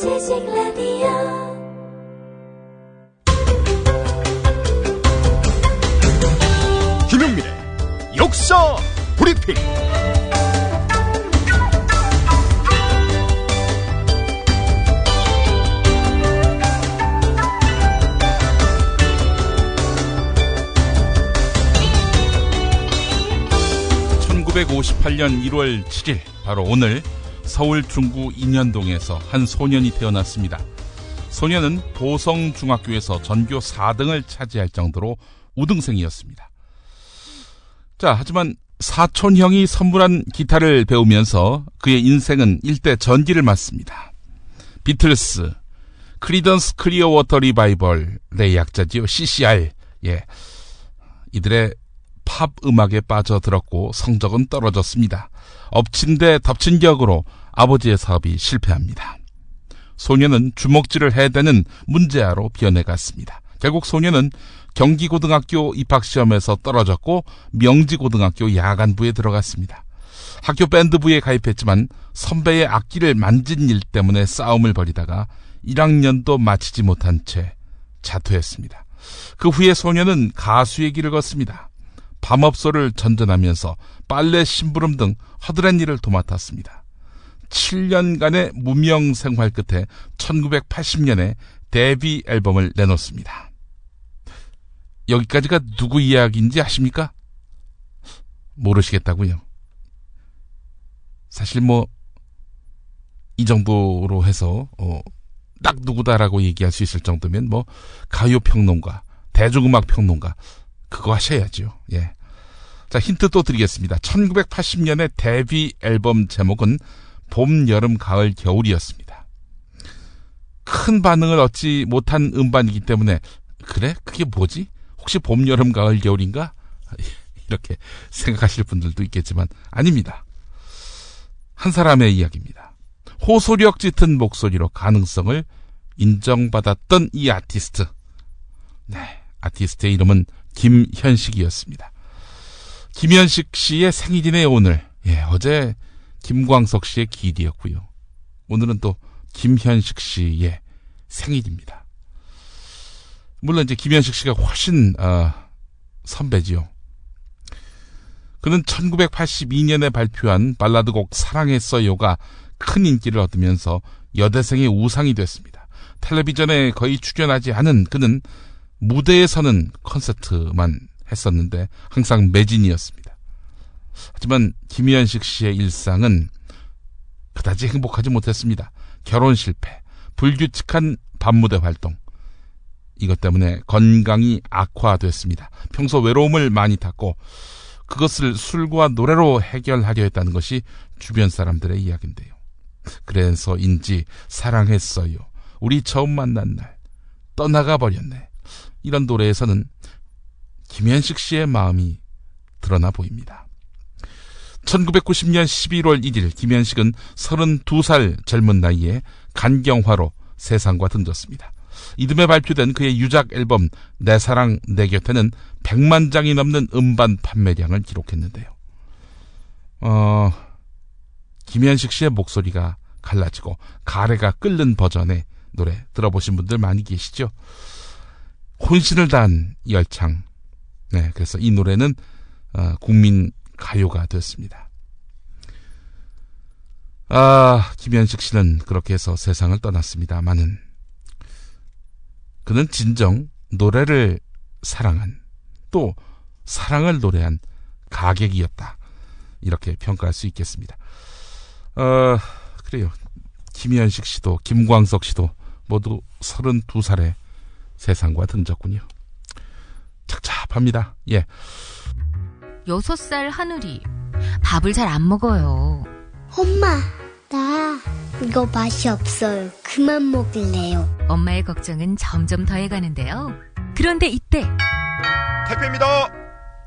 재식 라디오 김용민의 역사 브리핑. (1958년 1월 7일) 바로 오늘 서울 중구 인현동에서 한 소년이 태어났습니다. 소년은 보성중학교에서 전교 4등을 차지할 정도로 우등생이었습니다. 자, 하지만 사촌형이 선물한 기타를 배우면서 그의 인생은 일대 전기를 맞습니다. 비틀스, 크리던스 클리어 워터 리바이벌의 약자지요. CCR. 예. 이들의 팝 음악에 빠져들었고 성적은 떨어졌습니다. 엎친 데 덮친 격으로 아버지의 사업이 실패합니다. 소년은 주먹질을 해대는 문제아로 변해갔습니다. 결국 소년은 경기고등학교 입학시험에서 떨어졌고 명지고등학교 야간부에 들어갔습니다. 학교 밴드부에 가입했지만 선배의 악기를 만진 일 때문에 싸움을 벌이다가 1학년도 마치지 못한 채 자퇴했습니다. 그 후에 소년은 가수의 길을 걷습니다. 밤업소를 전전하면서 빨래 심부름 등 허드렛 일을 도맡았습니다. 7년간의 무명 생활 끝에 1980년에 데뷔 앨범을 내놓습니다. 여기까지가 누구 이야기인지 아십니까? 모르시겠다고요? 사실 이 정도로 해서 딱 누구다라고 얘기할 수 있을 정도면 가요평론가, 대중음악평론가 그거 하셔야죠. 예. 자, 힌트 또 드리겠습니다. 1980년에 데뷔 앨범 제목은 봄, 여름, 가을, 겨울이었습니다. 큰 반응을 얻지 못한 음반이기 때문에 그래? 그게 뭐지? 혹시 봄, 여름, 가을, 겨울인가? 이렇게 생각하실 분들도 있겠지만 아닙니다. 한 사람의 이야기입니다. 호소력 짙은 목소리로 가능성을 인정받았던 이 아티스트. 네, 아티스트의 이름은 김현식이었습니다. 김현식 씨의 생일이네요, 오늘. 예, 어제 김광석 씨의 기일이었고요. 오늘은 또 김현식 씨의 생일입니다. 물론 이제 김현식 씨가 훨씬 선배지요. 그는 1982년에 발표한 발라드곡 사랑했어요가 큰 인기를 얻으면서 여대생의 우상이 됐습니다. 텔레비전에 거의 출연하지 않은 그는 무대에서는 콘서트만 했었는데 항상 매진이었습니다. 하지만 김현식 씨의 일상은 그다지 행복하지 못했습니다. 결혼 실패, 불규칙한 밤무대 활동, 이것 때문에 건강이 악화됐습니다. 평소 외로움을 많이 탔고 그것을 술과 노래로 해결하려 했다는 것이 주변 사람들의 이야기인데요. 그래서인지 사랑했어요, 우리 처음 만난 날, 떠나가 버렸네, 이런 노래에서는 김현식 씨의 마음이 드러나 보입니다. 1990년 11월 1일 김현식은 32살 젊은 나이에 간경화로 세상과 등졌습니다. 이듬해 발표된 그의 유작 앨범 내 사랑 내 곁에는 100만 장이 넘는 음반 판매량을 기록했는데요. 김현식 씨의 목소리가 갈라지고 가래가 끓는 버전의 노래 들어보신 분들 많이 계시죠? 혼신을 다한 열창. 네, 그래서 이 노래는 국민 가요가 되었습니다. 김현식 씨는 그렇게 해서 세상을 떠났습니다만은 그는 진정 노래를 사랑한, 또 사랑을 노래한 가객이었다, 이렇게 평가할 수 있겠습니다. 그래요. 김현식 씨도 김광석 씨도 모두 32살에 세상과 등졌군요. 착잡합니다. 예. 6살 하늘이 밥을 잘 안 먹어요. 엄마, 나 이거 맛이 없어요. 그만 먹을래요. 엄마의 걱정은 점점 더해가는데요. 그런데 이때 택배입니다.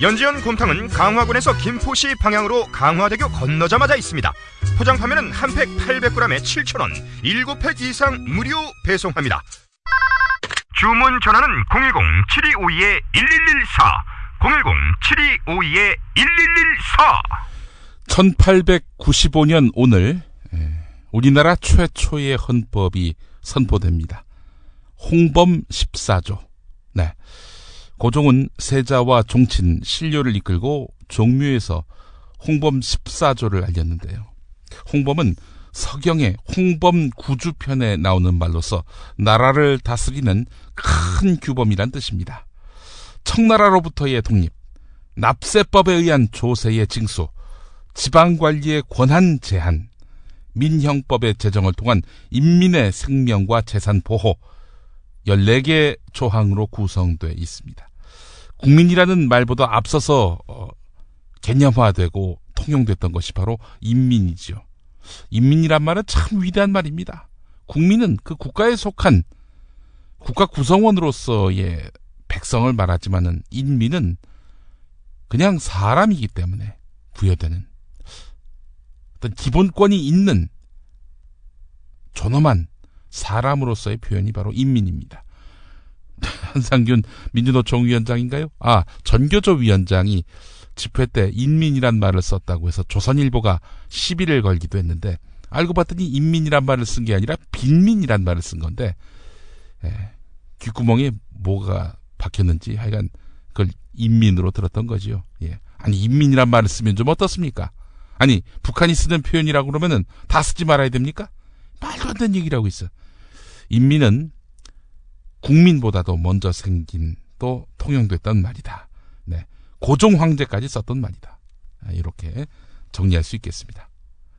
연지연 곰탕은 강화군에서 김포시 방향으로 강화대교 건너자마자 있습니다. 포장판매는 한 팩 800g에 7,000원, 7팩 이상 무료 배송합니다. 주문 전화는 010-7252-1114, 010-7252-1114. 1895년 오늘 우리나라 최초의 헌법이 선포됩니다. 홍범 14조. 네. 고종은 세자와 종친, 신료를 이끌고 종묘에서 홍범 14조를 알렸는데요. 홍범은 서경의 홍범 구주편에 나오는 말로서 나라를 다스리는 큰 규범이란 뜻입니다. 청나라로부터의 독립, 납세법에 의한 조세의 징수, 지방관리의 권한 제한, 민형법의 제정을 통한 인민의 생명과 재산 보호, 14개 조항으로 구성되어 있습니다. 국민이라는 말보다 앞서서 개념화되고 통용됐던 것이 바로 인민이죠. 인민이란 말은 참 위대한 말입니다. 국민은 그 국가에 속한 국가 구성원으로서의 백성을 말하지만은 인민은 그냥 사람이기 때문에 부여되는 어떤 기본권이 있는 존엄한 사람으로서의 표현이 바로 인민입니다. 한상균 민주노총 위원장인가요? 전교조 위원장이 집회 때 인민이란 말을 썼다고 해서 조선일보가 시비를 걸기도 했는데 알고 봤더니 인민이란 말을 쓴 게 아니라 빈민이란 말을 쓴 건데 귓구멍에 뭐가 박혔는지 하여간 그걸 인민으로 들었던 거지요. 예. 아니 인민이란 말을 쓰면 좀 어떻습니까? 아니 북한이 쓰는 표현이라고 그러면은 다 쓰지 말아야 됩니까? 말도 안 되는 얘기라고 있어. 인민은 국민보다도 먼저 생긴 또 통용됐던 말이다. 네. 고종 황제까지 썼던 말이다. 이렇게 정리할 수 있겠습니다.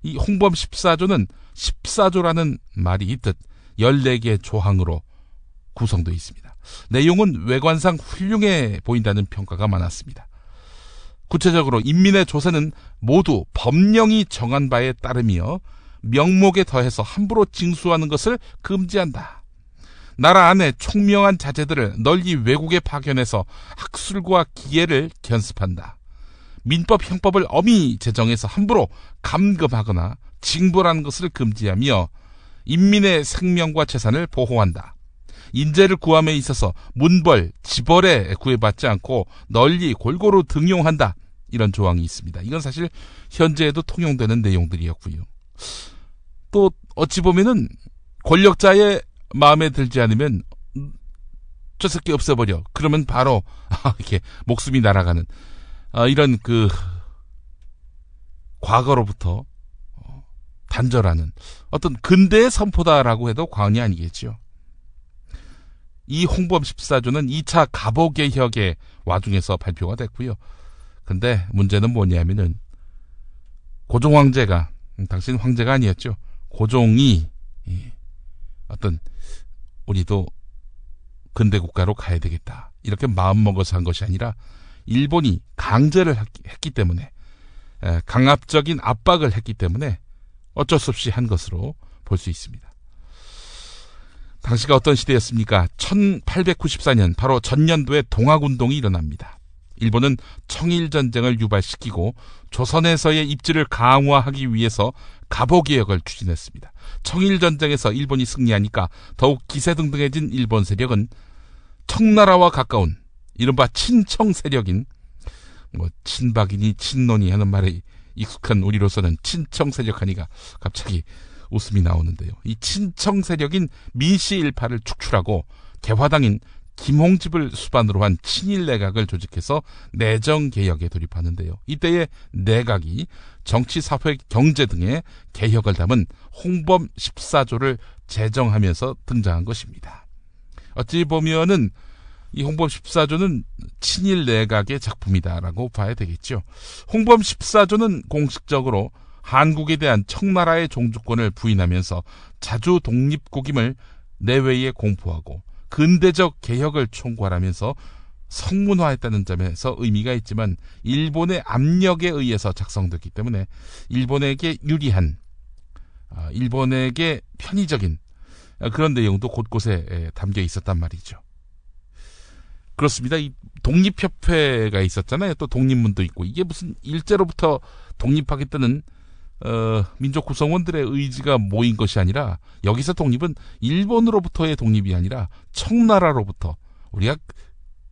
이 홍범 14조는 14조라는 말이 있듯 14개의 조항으로 구성되어 있습니다. 내용은 외관상 훌륭해 보인다는 평가가 많았습니다. 구체적으로 인민의 조세는 모두 법령이 정한 바에 따르며 명목에 더해서 함부로 징수하는 것을 금지한다. 나라 안에 총명한 자제들을 널리 외국에 파견해서 학술과 기예를 견습한다. 민법, 형법을 엄히 제정해서 함부로 감금하거나 징벌하는 것을 금지하며 인민의 생명과 재산을 보호한다. 인재를 구함에 있어서 문벌, 지벌에 구애받지 않고 널리 골고루 등용한다. 이런 조항이 있습니다. 이건 사실 현재에도 통용되는 내용들이었고요. 또 어찌 보면은 권력자의 마음에 들지 않으면 저 새끼 없애버려. 그러면 바로 이렇게 목숨이 날아가는 이런 그 과거로부터 단절하는 어떤 근대의 선포다라고 해도 과언이 아니겠죠. 이 홍범 14조는 2차 갑오개혁의 와중에서 발표가 됐고요. 근데 문제는 뭐냐면은 고종 황제가 당신 황제가 아니었죠. 고종이 어떤 우리도 근대 국가로 가야 되겠다 이렇게 마음먹어서 한 것이 아니라 일본이 강제를 했기 때문에 강압적인 압박을 했기 때문에 어쩔 수 없이 한 것으로 볼 수 있습니다. 당시가 어떤 시대였습니까? 1894년 바로 전년도에 동학운동이 일어납니다. 일본은 청일전쟁을 유발시키고 조선에서의 입지를 강화하기 위해서 갑오개혁을 추진했습니다. 청일전쟁에서 일본이 승리하니까 더욱 기세등등해진 일본 세력은 청나라와 가까운 이른바 친청 세력인 뭐 친박이니 친노니 하는 말에 익숙한 우리로서는 친청 세력하니까 갑자기 웃음이 나오는데요. 이 친청 세력인 민씨 일파를 축출하고 개화당인 김홍집을 수반으로 한 친일 내각을 조직해서 내정개혁에 돌입하는데요. 이때의 내각이 정치, 사회, 경제 등의 개혁을 담은 홍범 14조를 제정하면서 등장한 것입니다. 어찌 보면은 이 홍범 14조는 친일 내각의 작품이다라고 봐야 되겠죠. 홍범 14조는 공식적으로 한국에 대한 청나라의 종주권을 부인하면서 자주 독립국임을 내외에 공포하고 근대적 개혁을 총괄하면서 성문화했다는 점에서 의미가 있지만 일본의 압력에 의해서 작성됐기 때문에 일본에게 유리한 일본에게 편의적인 그런 내용도 곳곳에 담겨 있었단 말이죠. 그렇습니다. 이 독립협회가 있었잖아요. 또 독립문도 있고, 이게 무슨 일제로부터 독립하겠다는 민족 구성원들의 의지가 모인 것이 아니라, 여기서 독립은 일본으로부터의 독립이 아니라 청나라로부터, 우리가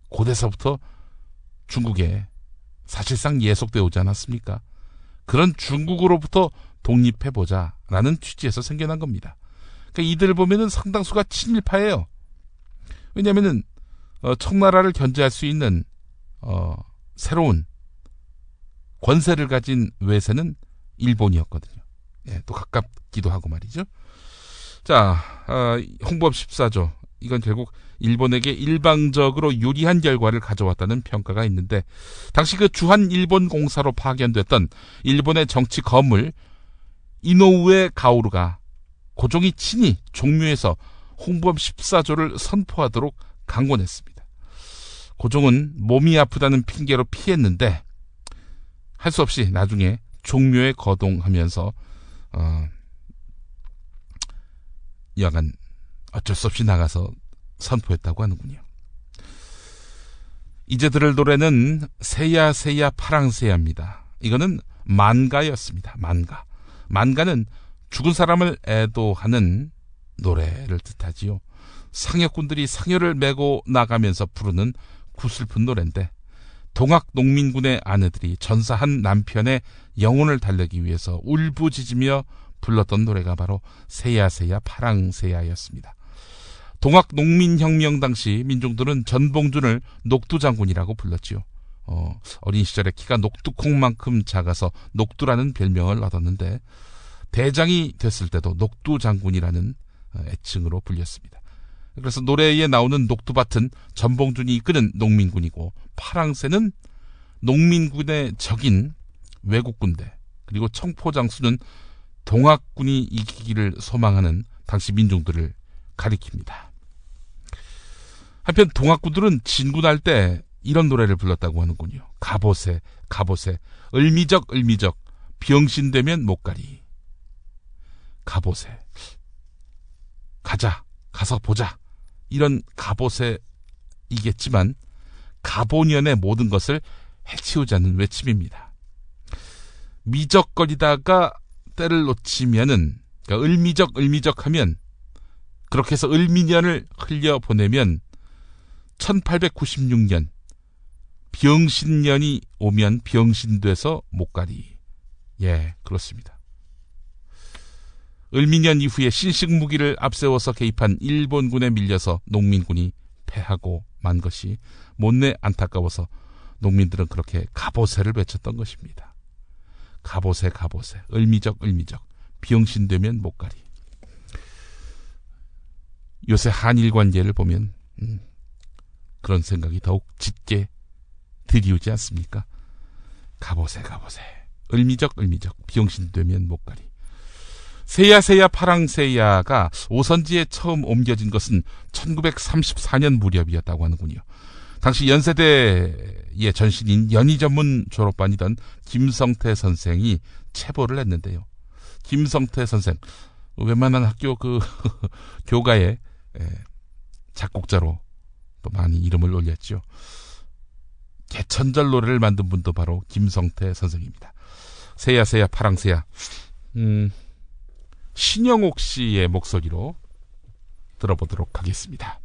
고대서부터 중국에 사실상 예속되어 오지 않았습니까? 그런 중국으로부터 독립해보자 라는 취지에서 생겨난 겁니다. 그러니까 이들 보면은 상당수가 친일파예요. 왜냐면은 청나라를 견제할 수 있는 새로운 권세를 가진 외세는 일본이었거든요. 예, 또 가깝기도 하고 말이죠. 자, 홍범 14조, 이건 결국 일본에게 일방적으로 유리한 결과를 가져왔다는 평가가 있는데, 당시 그 주한일본공사로 파견됐던 일본의 정치 거물 이노우에 가오루가 고종이 친히 종묘에서 홍범 14조를 선포하도록 강권했습니다. 고종은 몸이 아프다는 핑계로 피했는데 할 수 없이 나중에 종묘에 거동하면서 약간 어쩔 수 없이 나가서 선포했다고 하는군요. 이제 들을 노래는 새야새야 파랑새야입니다. 이거는 만가였습니다. 만가. 만가는 죽은 사람을 애도하는 노래를 뜻하지요. 상여꾼들이 상여를 메고 나가면서 부르는 구슬픈 노래인데, 동학농민군의 아내들이 전사한 남편의 영혼을 달래기 위해서 울부짖으며 불렀던 노래가 바로 새야새야 파랑새야였습니다. 동학농민혁명 당시 민중들은 전봉준을 녹두장군이라고 불렀지요. 어린 시절에 키가 녹두콩만큼 작아서 녹두라는 별명을 얻었는데, 대장이 됐을 때도 녹두장군이라는 애칭으로 불렸습니다. 그래서 노래에 나오는 녹두밭은 전봉준이 이끄는 농민군이고, 파랑새는 농민군의 적인 외국군대, 그리고 청포장수는 동학군이 이기기를 소망하는 당시 민중들을 가리킵니다. 한편 동학군들은 진군할 때 이런 노래를 불렀다고 하는군요. 갑오새 갑오새 을미적 을미적 병신되면 못가리. 갑오새, 가자 가서 보자, 이런 갑오새이겠지만 갑오년의 모든 것을 해치우자는 외침입니다. 미적거리다가 때를 놓치면은, 그러니까 을미적 을미적하면, 그렇게 해서 을미년을 흘려보내면 1896년 병신년이 오면 병신돼서 못가리. 예, 그렇습니다. 을미년 이후에 신식무기를 앞세워서 개입한 일본군에 밀려서 농민군이 패하고 만 것이 못내 안타까워서 농민들은 그렇게 갑오새를 외쳤던 것입니다. 갑오새 갑오새 을미적 을미적 병신되면 못가리. 요새 한일관계를 보면 그런 생각이 더욱 짙게 들이우지 않습니까? 갑오새 갑오새 을미적 을미적 병신되면 못가리. 새야새야 파랑새야가 오선지에 처음 옮겨진 것은 1934년 무렵이었다고 하는군요. 당시 연세대의 전신인 연희전문 졸업반이던 김성태 선생이 체보를 했는데요. 김성태 선생, 웬만한 학교 교가의 작곡자로 또 많이 이름을 올렸죠. 개천절 노래를 만든 분도 바로 김성태 선생입니다. 새야새야 파랑새야, 신영옥 씨의 목소리로 들어보도록 하겠습니다.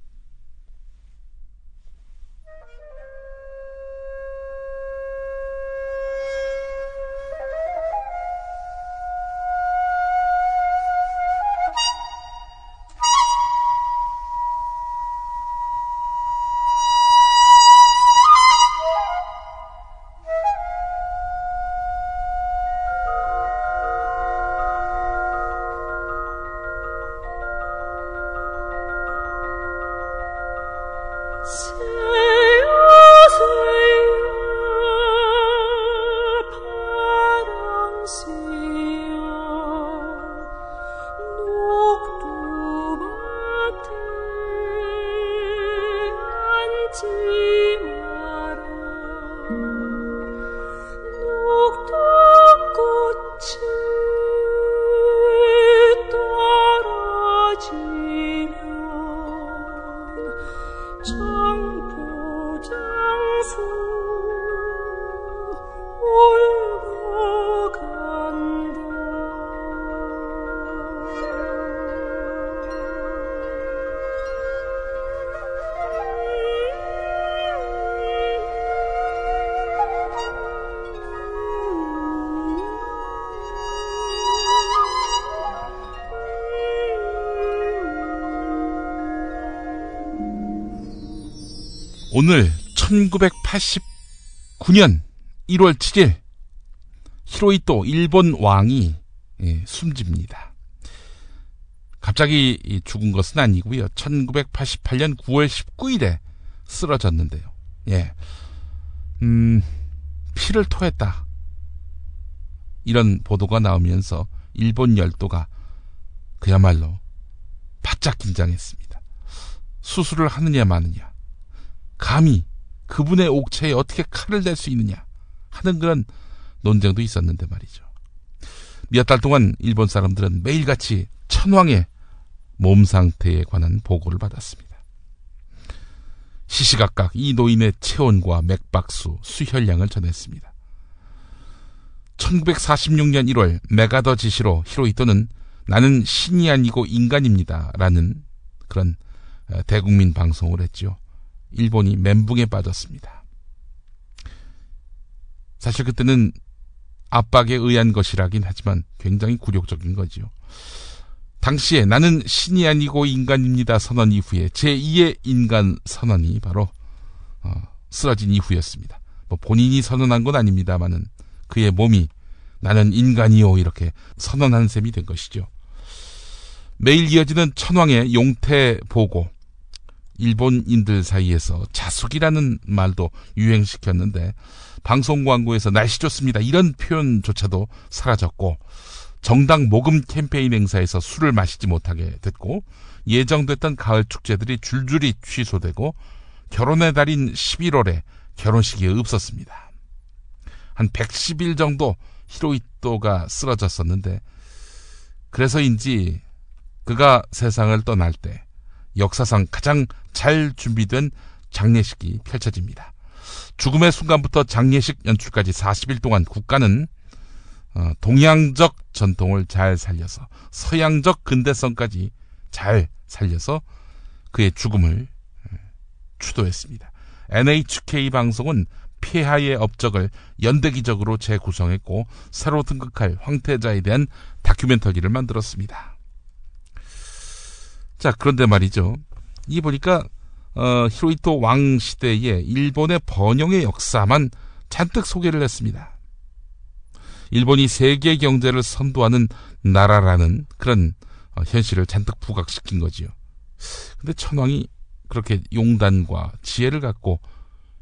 오늘 1989년 1월 7일 히로히토 일본 왕이 숨집니다. 갑자기 죽은 것은 아니고요. 1988년 9월 19일에 쓰러졌는데요. 예, 피를 토했다, 이런 보도가 나오면서 일본 열도가 그야말로 바짝 긴장했습니다. 수술을 하느냐 마느냐, 감히 그분의 옥체에 어떻게 칼을 댈 수 있느냐 하는 그런 논쟁도 있었는데 말이죠. 몇 달 동안 일본 사람들은 매일같이 천황의 몸 상태에 관한 보고를 받았습니다. 시시각각 이 노인의 체온과 맥박수, 수혈량을 전했습니다. 1946년 1월 맥아더 지시로 히로히토는 나는 신이 아니고 인간입니다 라는 그런 대국민 방송을 했죠. 일본이 멘붕에 빠졌습니다. 사실 그때는 압박에 의한 것이라긴 하지만 굉장히 굴욕적인 거지요. 당시에 나는 신이 아니고 인간입니다 선언 이후에 제2의 인간 선언이 바로 쓰러진 이후였습니다. 뭐 본인이 선언한 건 아닙니다만은 그의 몸이 나는 인간이요 이렇게 선언한 셈이 된 것이죠. 매일 이어지는 천황의 용태 보고, 일본인들 사이에서 자숙이라는 말도 유행시켰는데 방송 광고에서 날씨 좋습니다 이런 표현조차도 사라졌고, 정당 모금 캠페인 행사에서 술을 마시지 못하게 됐고, 예정됐던 가을 축제들이 줄줄이 취소되고 결혼의 달인 11월에 결혼식이 없었습니다. 한 110일 정도 히로히토가 쓰러졌었는데, 그래서인지 그가 세상을 떠날 때 역사상 가장 잘 준비된 장례식이 펼쳐집니다. 죽음의 순간부터 장례식 연출까지 40일 동안 국가는 동양적 전통을 잘 살려서 서양적 근대성까지 잘 살려서 그의 죽음을 추도했습니다. NHK 방송은 폐하의 업적을 연대기적으로 재구성했고 새로 등극할 황태자에 대한 다큐멘터리를 만들었습니다. 자, 그런데 말이죠. 이 보니까 히로히토 왕 시대의 일본의 번영의 역사만 잔뜩 소개를 했습니다. 일본이 세계 경제를 선도하는 나라라는 그런 현실을 잔뜩 부각시킨 거지요. 근데 천황이 그렇게 용단과 지혜를 갖고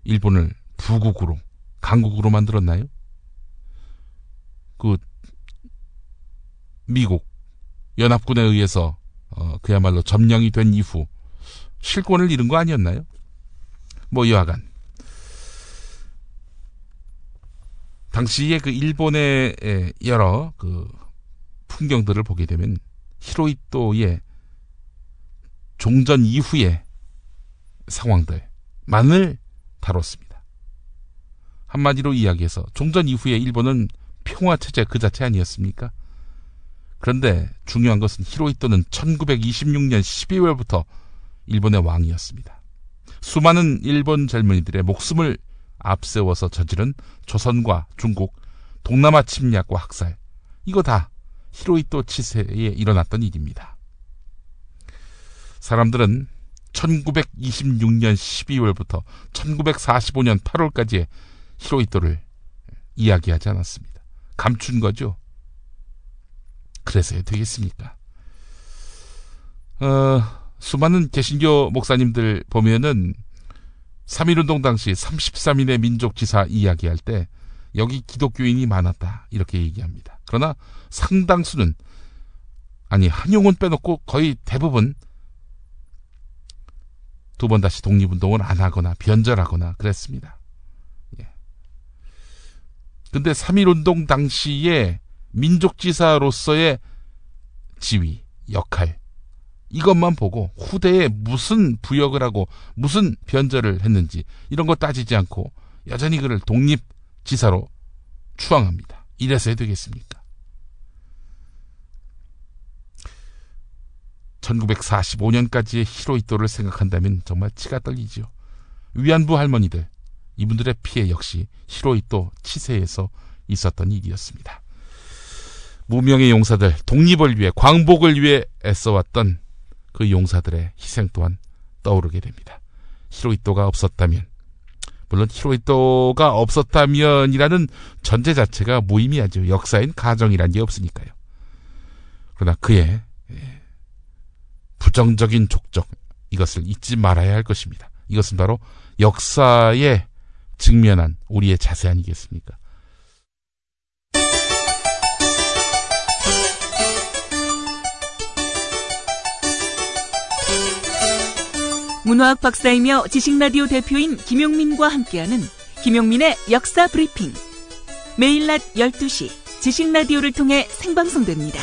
일본을 부국으로, 강국으로 만들었나요? 그 미국 연합군에 의해서 그야말로 점령이 된 이후 실권을 잃은 거 아니었나요? 뭐 여하간 당시에 그 일본의 여러 그 풍경들을 보게 되면 히로히토의 종전 이후의 상황들만을 다뤘습니다. 한마디로 이야기해서 종전 이후에 일본은 평화체제 그 자체 아니었습니까? 그런데 중요한 것은 히로히토는 1926년 12월부터 일본의 왕이었습니다. 수많은 일본 젊은이들의 목숨을 앞세워서 저지른 조선과 중국, 동남아 침략과 학살, 이거 다 히로히토 치세에 일어났던 일입니다. 사람들은 1926년 12월부터 1945년 8월까지의 히로히토를 이야기하지 않았습니다. 감춘 거죠. 그래서야 되겠습니까? 수많은 개신교 목사님들 보면은 3.1운동 당시 33인의 민족지사 이야기할 때 여기 기독교인이 많았다 이렇게 얘기합니다. 그러나 상당수는, 아니 한용은 빼놓고 거의 대부분 두 번 다시 독립운동을 안 하거나 변절하거나 그랬습니다. 예. 근데 3.1운동 당시에 민족지사로서의 지위, 역할, 이것만 보고 후대에 무슨 부역을 하고 무슨 변절을 했는지 이런 거 따지지 않고 여전히 그를 독립지사로 추앙합니다. 이래서야 되겠습니까? 1945년까지의 히로히토를 생각한다면 정말 치가 떨리지요. 위안부 할머니들, 이분들의 피해 역시 히로히토 치세에서 있었던 일이었습니다. 무명의 용사들, 독립을 위해, 광복을 위해 애써왔던 그 용사들의 희생 또한 떠오르게 됩니다. 히로히토가 없었다면 물론 히로히토가 없었다면이라는 전제 자체가 무의미하죠. 역사인 가정이란 게 없으니까요. 그러나 그의 부정적인 족적, 이것을 잊지 말아야 할 것입니다. 이것은 바로 역사에 직면한 우리의 자세 아니겠습니까? 문화학 박사이며 지식라디오 대표인 김용민과 함께하는 김용민의 역사 브리핑. 매일 낮 12시 지식라디오를 통해 생방송됩니다.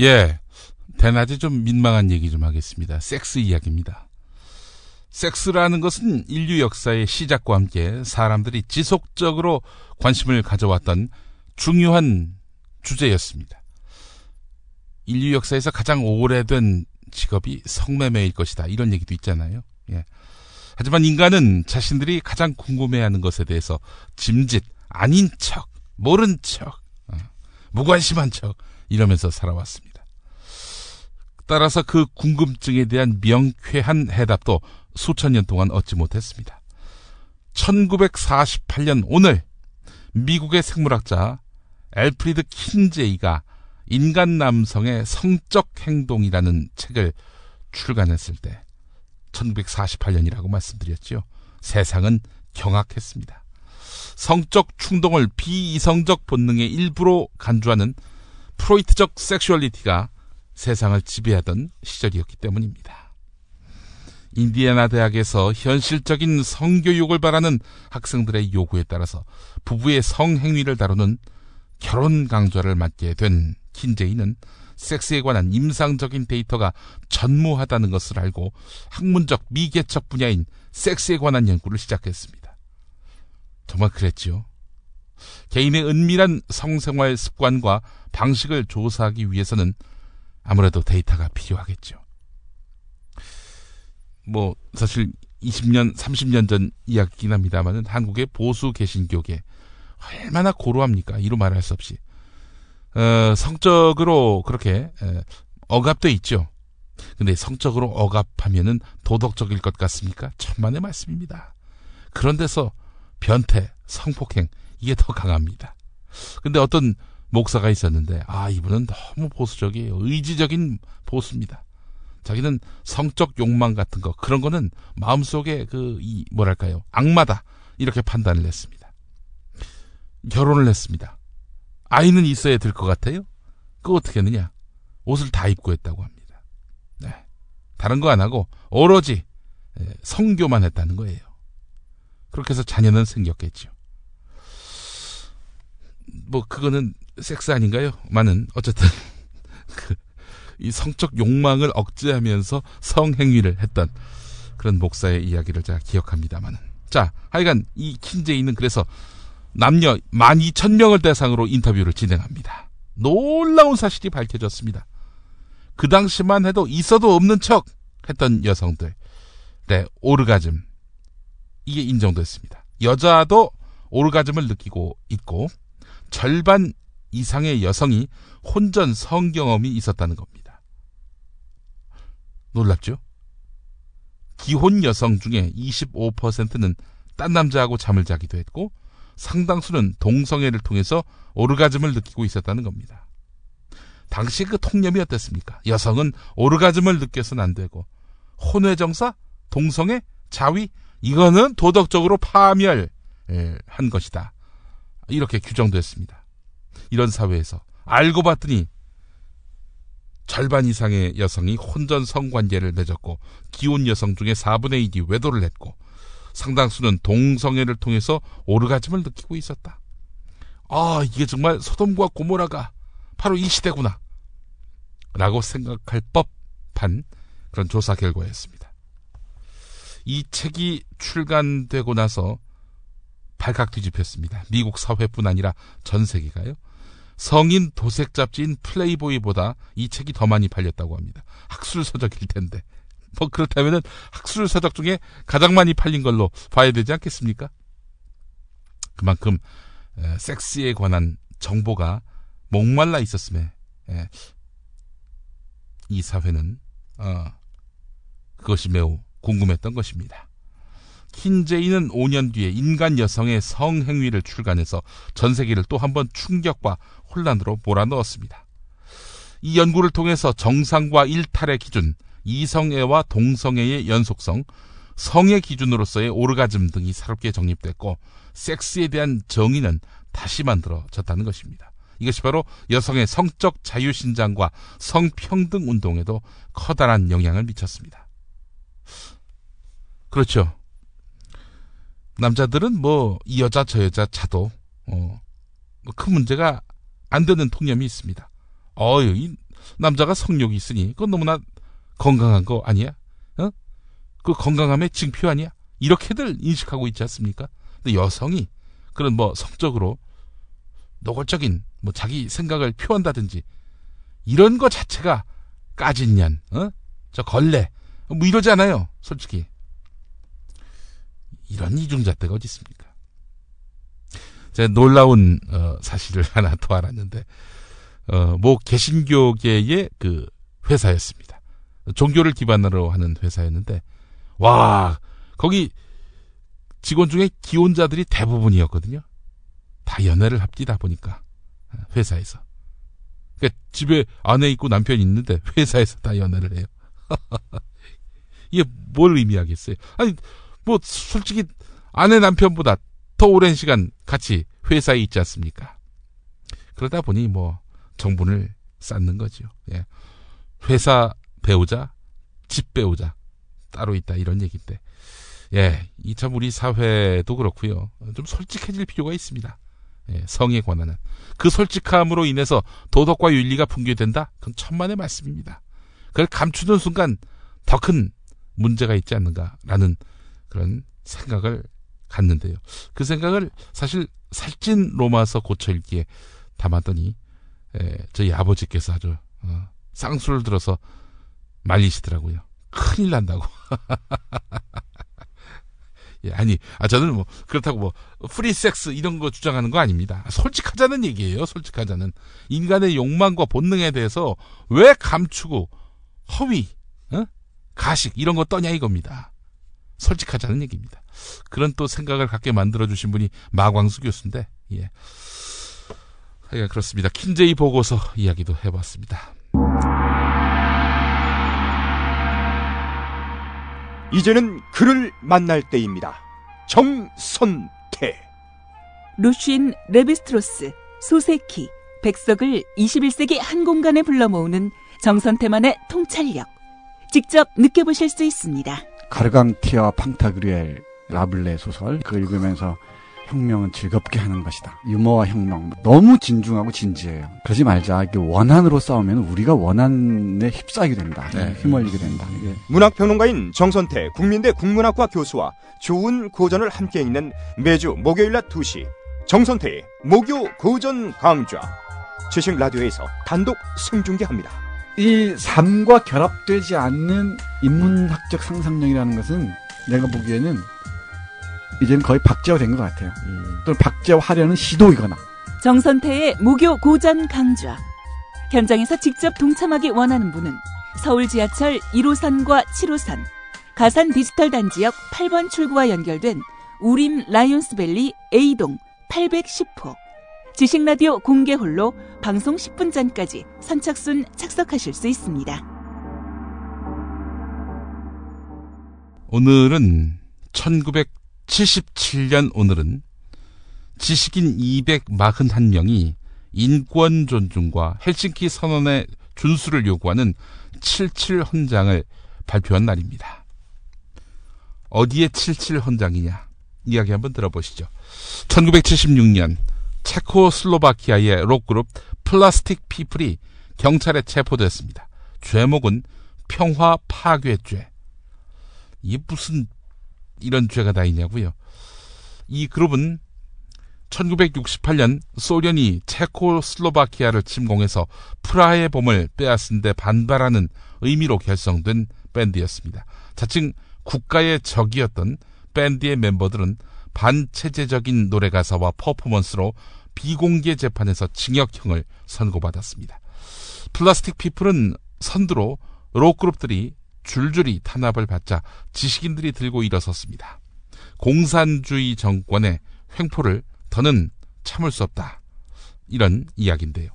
예, 대낮에 좀 민망한 얘기 좀 하겠습니다. 섹스 이야기입니다. 섹스라는 것은 인류 역사의 시작과 함께 사람들이 지속적으로 관심을 가져왔던 중요한 주제였습니다. 인류 역사에서 가장 오래된 직업이 성매매일 것이다, 이런 얘기도 있잖아요. 예. 하지만 인간은 자신들이 가장 궁금해하는 것에 대해서 짐짓, 아닌 척, 모른 척, 무관심한 척 이러면서 살아왔습니다. 따라서 그 궁금증에 대한 명쾌한 해답도 수천 년 동안 얻지 못했습니다. 1948년 오늘 미국의 생물학자 엘프리드 킨제이가 인간 남성의 성적 행동이라는 책을 출간했을 때 1948년이라고 말씀드렸죠. 세상은 경악했습니다. 성적 충동을 비이성적 본능의 일부로 간주하는 프로이트적 섹슈얼리티가 세상을 지배하던 시절이었기 때문입니다. 인디애나 대학에서 현실적인 성교육을 바라는 학생들의 요구에 따라서 부부의 성행위를 다루는 결혼 강좌를 맡게 된 킨제이는 섹스에 관한 임상적인 데이터가 전무하다는 것을 알고 학문적 미개척 분야인 섹스에 관한 연구를 시작했습니다. 정말 그랬지요. 개인의 은밀한 성생활 습관과 방식을 조사하기 위해서는 아무래도 데이터가 필요하겠죠. 뭐 사실 20년, 30년 전 이야기긴 합니다만 한국의 보수 개신교계 얼마나 고루합니까? 이루 말할 수 없이 성적으로 그렇게 억압돼 있죠. 근데 성적으로 억압하면은 도덕적일 것 같습니까? 천만의 말씀입니다. 그런 데서 변태, 성폭행 이게 더 강합니다. 근데 어떤 목사가 있었는데 이분은 너무 보수적이에요. 의지적인 보수입니다. 자기는 성적 욕망 같은 거, 그런 거는 마음속에 악마다 이렇게 판단을 했습니다. 결혼을 했습니다. 아이는 있어야 될 것 같아요. 그거 어떻게 했느냐? 옷을 다 입고 했다고 합니다. 네. 다른 거 안 하고 오로지 성교만 했다는 거예요. 그렇게 해서 자녀는 생겼겠죠. 뭐 그거는 섹스 아닌가요? 많은 어쨌든 이 성적 욕망을 억제하면서 성행위를 했던 그런 목사의 이야기를 제가 기억합니다만은, 자, 하여간 이 킨제이는 그래서 남녀 12,000명을 대상으로 인터뷰를 진행합니다. 놀라운 사실이 밝혀졌습니다. 그 당시만 해도 있어도 없는 척 했던 여성들, 네, 오르가즘 이게 인정됐습니다. 여자도 오르가즘을 느끼고 있고 절반 이상의 여성이 혼전 성경험이 있었다는 겁니다. 놀랍죠? 기혼 여성 중에 25%는 딴 남자하고 잠을 자기도 했고 상당수는 동성애를 통해서 오르가즘을 느끼고 있었다는 겁니다. 당시 그 통념이 어땠습니까? 여성은 오르가즘을 느껴서는 안 되고 혼외정사, 동성애, 자위 이거는 도덕적으로 파멸한 것이다. 이렇게 규정됐습니다. 이런 사회에서 알고 봤더니 절반 이상의 여성이 혼전 성관계를 맺었고 기혼 여성 중에 4분의 1이 외도를 했고 상당수는 동성애를 통해서 오르가즘을 느끼고 있었다. 아, 이게 정말 소돔과 고모라가 바로 이 시대구나 라고 생각할 법한 그런 조사 결과였습니다. 이 책이 출간되고 나서 발칵 뒤집혔습니다. 미국 사회뿐 아니라 전 세계가요. 성인 도색 잡지인 플레이보이보다 이 책이 더 많이 팔렸다고 합니다. 학술 서적일 텐데. 뭐 그렇다면은 학술 서적 중에 가장 많이 팔린 걸로 봐야 되지 않겠습니까? 그만큼 섹스에 관한 정보가 목말라 있었음에 이 사회는 그것이 매우 궁금했던 것입니다. 킨제이는 5년 뒤에 인간 여성의 성행위를 출간해서 전 세계를 또 한 번 충격과 혼란으로 몰아넣었습니다. 이 연구를 통해서 정상과 일탈의 기준, 이성애와 동성애의 연속성, 성의 기준으로서의 오르가즘 등이 새롭게 정립됐고 섹스에 대한 정의는 다시 만들어졌다는 것입니다. 이것이 바로 여성의 성적 자유신장과 성평등 운동에도 커다란 영향을 미쳤습니다. 그렇죠. 남자들은 이 여자 저 여자 차도 큰 문제가 안 되는 통념이 있습니다. 이 남자가 성욕이 있으니 그건 너무나 건강한 거 아니야? 그 건강함의 징표 아니야? 이렇게들 인식하고 있지 않습니까? 근데 여성이 그런 성적으로 노골적인 자기 생각을 표한다든지 이런 거 자체가 까짓년, 저 걸레 이러지 않아요, 솔직히. 이런 이중잣대가 어디 있습니까? 제가 놀라운 사실을 하나 더 알았는데 뭐 개신교계의 그 회사였습니다. 종교를 기반으로 하는 회사였는데 거기 직원 중에 기혼자들이 대부분이었거든요. 다 연애를 합디다 보니까 회사에서. 그러니까 집에 아내 있고 남편이 있는데 회사에서 다 연애를 해요. 이게 뭘 의미하겠어요? 아니 솔직히 아내 남편보다 더 오랜 시간 같이 회사에 있지 않습니까? 그러다 보니 정분을 쌓는 거죠. 예. 회사 배우자, 집 배우자 따로 있다 이런 얘기인데, 이 참 우리 사회도 그렇고요. 좀 솔직해질 필요가 있습니다. 성에 관한 그 솔직함으로 인해서 도덕과 윤리가 붕괴된다? 그건 천만의 말씀입니다. 그걸 감추는 순간 더 큰 문제가 있지 않는가라는 그런 생각을 갖는데요. 그 생각을 사실 살찐 로마서 고쳐 읽기에 담았더니 저희 아버지께서 아주 쌍수를 들어서 말리시더라고요. 큰일 난다고. 저는 그렇다고 프리섹스 이런 거 주장하는 거 아닙니다. 솔직하자는 얘기예요. 솔직하자는. 인간의 욕망과 본능에 대해서 왜 감추고 허위, 가식 이런 거 떠냐 이겁니다. 솔직하자는 얘기입니다. 그런 또 생각을 갖게 만들어주신 분이 마광수 교수인데, 그렇습니다. 킨제이 보고서 이야기도 해봤습니다. 이제는 그를 만날 때입니다. 정선태. 루신 레비스트로스, 소세키, 백석을 21세기 한 공간에 불러 모으는 정선태만의 통찰력. 직접 느껴보실 수 있습니다. 가르강티와 팡타그리엘 라블레 소설, 그걸 읽으면서 혁명은 즐겁게 하는 것이다. 유머와 혁명. 너무 진중하고 진지해요. 그러지 말자. 이게 원한으로 싸우면 우리가 원한에 휩싸이게 된다. 휘몰리게 된다. 문학평론가인 정선태 국민대 국문학과 교수와 좋은 고전을 함께 읽는 매주 목요일 낮 2시 정선태의 목요 고전 강좌. 지식 라디오에서 단독 생중계합니다. 이 삶과 결합되지 않는 인문학적 상상력이라는 것은 내가 보기에는 이제는 거의 박제화 된 것 같아요. 또는 박제화하려는 시도이거나. 정선태의 목요 고전 강좌. 현장에서 직접 동참하기 원하는 분은 서울 지하철 1호선과 7호선, 가산 디지털단지역 8번 출구와 연결된 우림 라이온스밸리 A동 810호. 지식라디오 공개홀로 방송 10분 전까지 선착순 착석하실 수 있습니다. 오늘은 1977년 오늘은 지식인 241명이 인권 존중과 헬싱키 선언의 준수를 요구하는 77 헌장을 발표한 날입니다. 어디에 77 헌장이냐? 이야기 한번 들어보시죠. 1976년 체코슬로바키아의 록그룹 플라스틱 피플이 경찰에 체포됐습니다. 죄목은 평화 파괴죄. 이게 무슨 이런 죄가 다 있냐고요. 이 그룹은 1968년 소련이 체코슬로바키아를 침공해서 프라하의 봄을 빼앗은 데 반발하는 의미로 결성된 밴드였습니다. 자칭 국가의 적이었던 밴드의 멤버들은 반체제적인 노래가사와 퍼포먼스로 비공개 재판에서 징역형을 선고받았습니다. 플라스틱 피플은 선두로 록그룹들이 줄줄이 탄압을 받자 지식인들이 들고 일어섰습니다. 공산주의 정권의 횡포를 더는 참을 수 없다. 이런 이야기인데요.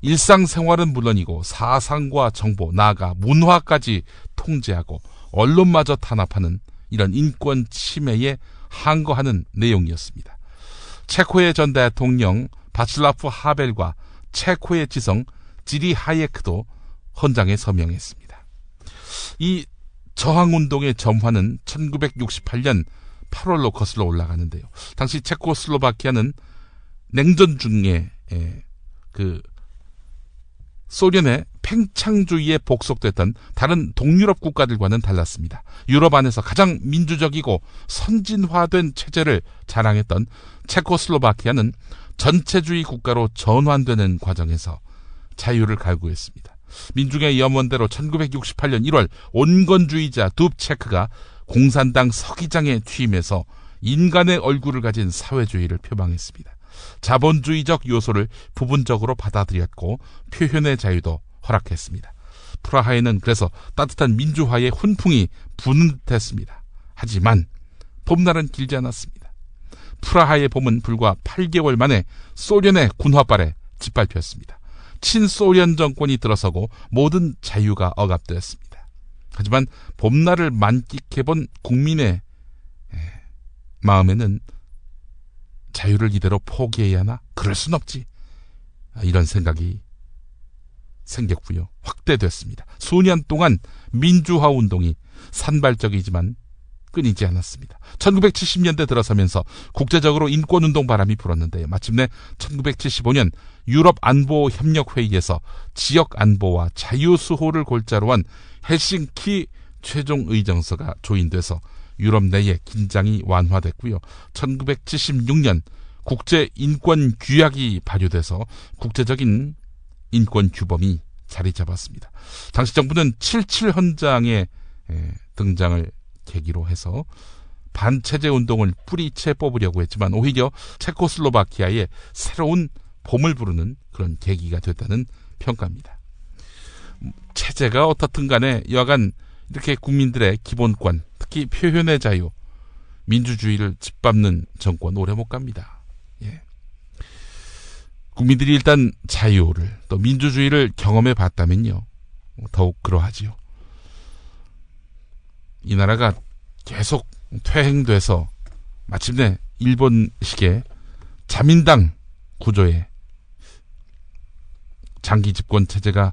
일상생활은 물론이고 사상과 정보, 나아가 문화까지 통제하고 언론마저 탄압하는 이런 인권 침해에 항거하는 내용이었습니다. 체코의 전 대통령 바츠라프 하벨과 체코의 지성 지리 하예크도 헌장에 서명했습니다. 이 저항운동의 점화는 1968년 8월로 거슬러 올라가는데요. 당시 체코슬로바키아는 냉전 중에 그 소련의 팽창주의에 복속됐던 다른 동유럽 국가들과는 달랐습니다. 유럽 안에서 가장 민주적이고 선진화된 체제를 자랑했던 체코슬로바키아는 전체주의 국가로 전환되는 과정에서 자유를 갈구했습니다. 민중의 염원대로 1968년 1월 온건주의자 둡체크가 공산당 서기장에 취임해서 인간의 얼굴을 가진 사회주의를 표방했습니다. 자본주의적 요소를 부분적으로 받아들였고 표현의 자유도 허락했습니다. 프라하에는 그래서 따뜻한 민주화의 훈풍이 부는 듯했습니다. 하지만 봄날은 길지 않았습니다. 프라하의 봄은 불과 8개월 만에 소련의 군화발에 짓밟혔습니다. 친소련 정권이 들어서고 모든 자유가 억압되었습니다. 하지만 봄날을 만끽해본 국민의 마음에는 자유를 이대로 포기해야 하나? 그럴 순 없지. 이런 생각이 생겼고요. 확대됐습니다. 수년 동안 민주화 운동이 산발적이지만 끊이지 않았습니다. 1970년대 들어서면서 국제적으로 인권운동 바람이 불었는데요. 마침내 1975년 유럽안보협력회의에서 지역안보와 자유수호를 골자로 한 헬싱키 최종의정서가 조인돼서 유럽 내에 긴장이 완화됐고요. 1976년 국제인권규약이 발효돼서 국제적인 인권규범이 자리 잡았습니다. 당시 정부는 77헌장의 등장을 계기로 해서 반체제 운동을 뿌리채 뽑으려고 했지만 오히려 체코슬로바키아의 새로운 봄을 부르는 그런 계기가 됐다는 평가입니다. 체제가 어떻든 간에 여간 이렇게 국민들의 기본권, 특히 표현의 자유, 민주주의를 짓밟는 정권 오래 못 갑니다. 예. 국민들이 일단 자유를 또 민주주의를 경험해 봤다면요, 더욱 그러하지요. 이 나라가 계속 퇴행돼서 마침내 일본식의 자민당 구조의 장기 집권 체제가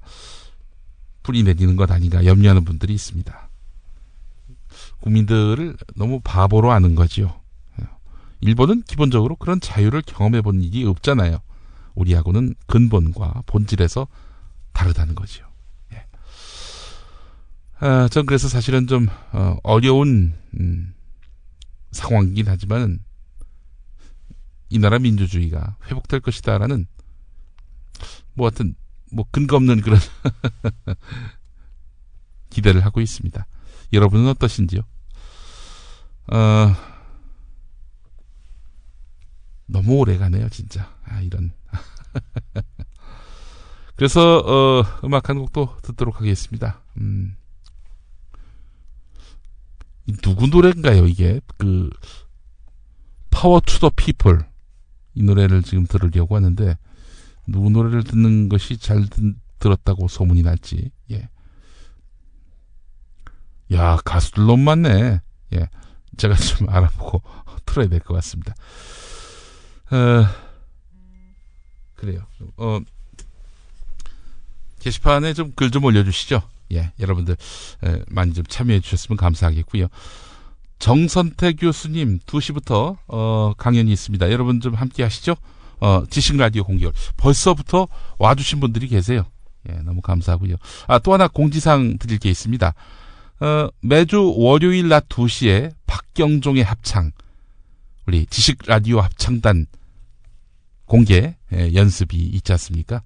뿌리 내리는 것 아닌가 염려하는 분들이 있습니다. 국민들을 너무 바보로 아는 거지요. 일본은 기본적으로 그런 자유를 경험해 본 일이 없잖아요. 우리하고는 근본과 본질에서 다르다는 거지요. 전 그래서 사실은 좀 어려운 상황이긴 하지만 이 나라 민주주의가 회복될 것이다라는 하여튼 근거 없는 그런 기대를 하고 있습니다. 여러분은 어떠신지요? 너무 오래 가네요, 진짜. 이런. 그래서 음악 한 곡도 듣도록 하겠습니다. 누구 노래인가요, 이게? 파워 투 더 피플. 이 노래를 지금 들으려고 하는데, 누구 노래를 듣는 것이 잘 들었다고 소문이 날지, 예. 야, 가수들 너무 많네. 예. 제가 좀 알아보고 틀어야 될 것 같습니다. 그래요. 게시판에 좀 글 좀 올려주시죠. 예, 여러분들 많이 좀 참여해 주셨으면 감사하겠고요. 정선태 교수님 2시부터 강연이 있습니다. 여러분 좀 함께 하시죠. 지식라디오 공개월 벌써부터 와주신 분들이 계세요. 예, 너무 감사하고요. 또 하나 공지사항 드릴 게 있습니다. 매주 월요일 낮 2시에 박경종의 합창, 우리 지식라디오 합창단 공개 연습이 있지 않습니까?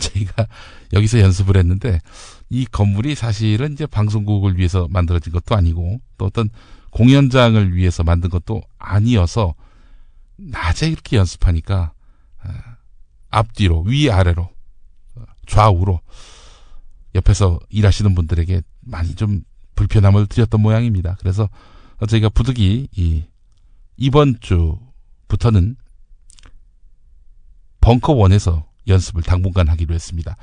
저희가 여기서 연습을 했는데 이 건물이 사실은 이제 방송국을 위해서 만들어진 것도 아니고 또 어떤 공연장을 위해서 만든 것도 아니어서 낮에 이렇게 연습하니까 앞뒤로, 위아래로, 좌우로 옆에서 일하시는 분들에게 많이 좀 불편함을 드렸던 모양입니다. 그래서 저희가 부득이 이번 주부터는 벙커원에서 연습을 당분간 하기로 했습니다.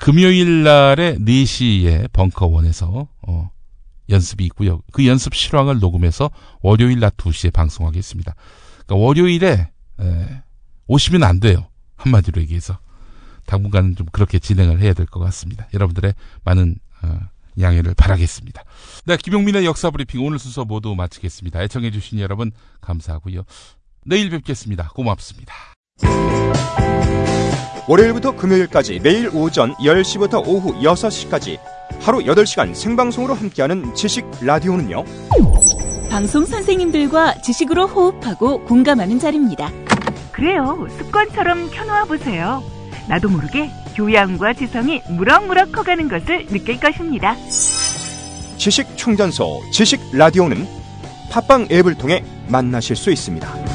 금요일 날에 4시에 벙커원에서 연습이 있고요. 그 연습 실황을 녹음해서 월요일 낮 2시에 방송하겠습니다. 그러니까 월요일에 오시면 안 돼요. 한마디로 얘기해서. 당분간은 좀 그렇게 진행을 해야 될 것 같습니다. 여러분들의 많은 양해를 바라겠습니다. 네, 김용민의 역사브리핑 오늘 순서 모두 마치겠습니다. 애청해주신 여러분 감사하고요. 내일 뵙겠습니다. 고맙습니다. 월요일부터 금요일까지 매일 오전 10시부터 오후 6시까지 하루 8시간 생방송으로 함께하는 지식 라디오는요. 방송 선생님들과 지식으로 호흡하고 공감하는 자리입니다. 그래요. 습관처럼 켜놓아 보세요. 나도 모르게 교양과 지성이 무럭무럭 커가는 것을 느낄 것입니다. 지식 충전소 지식 라디오는 팟빵 앱을 통해 만나실 수 있습니다.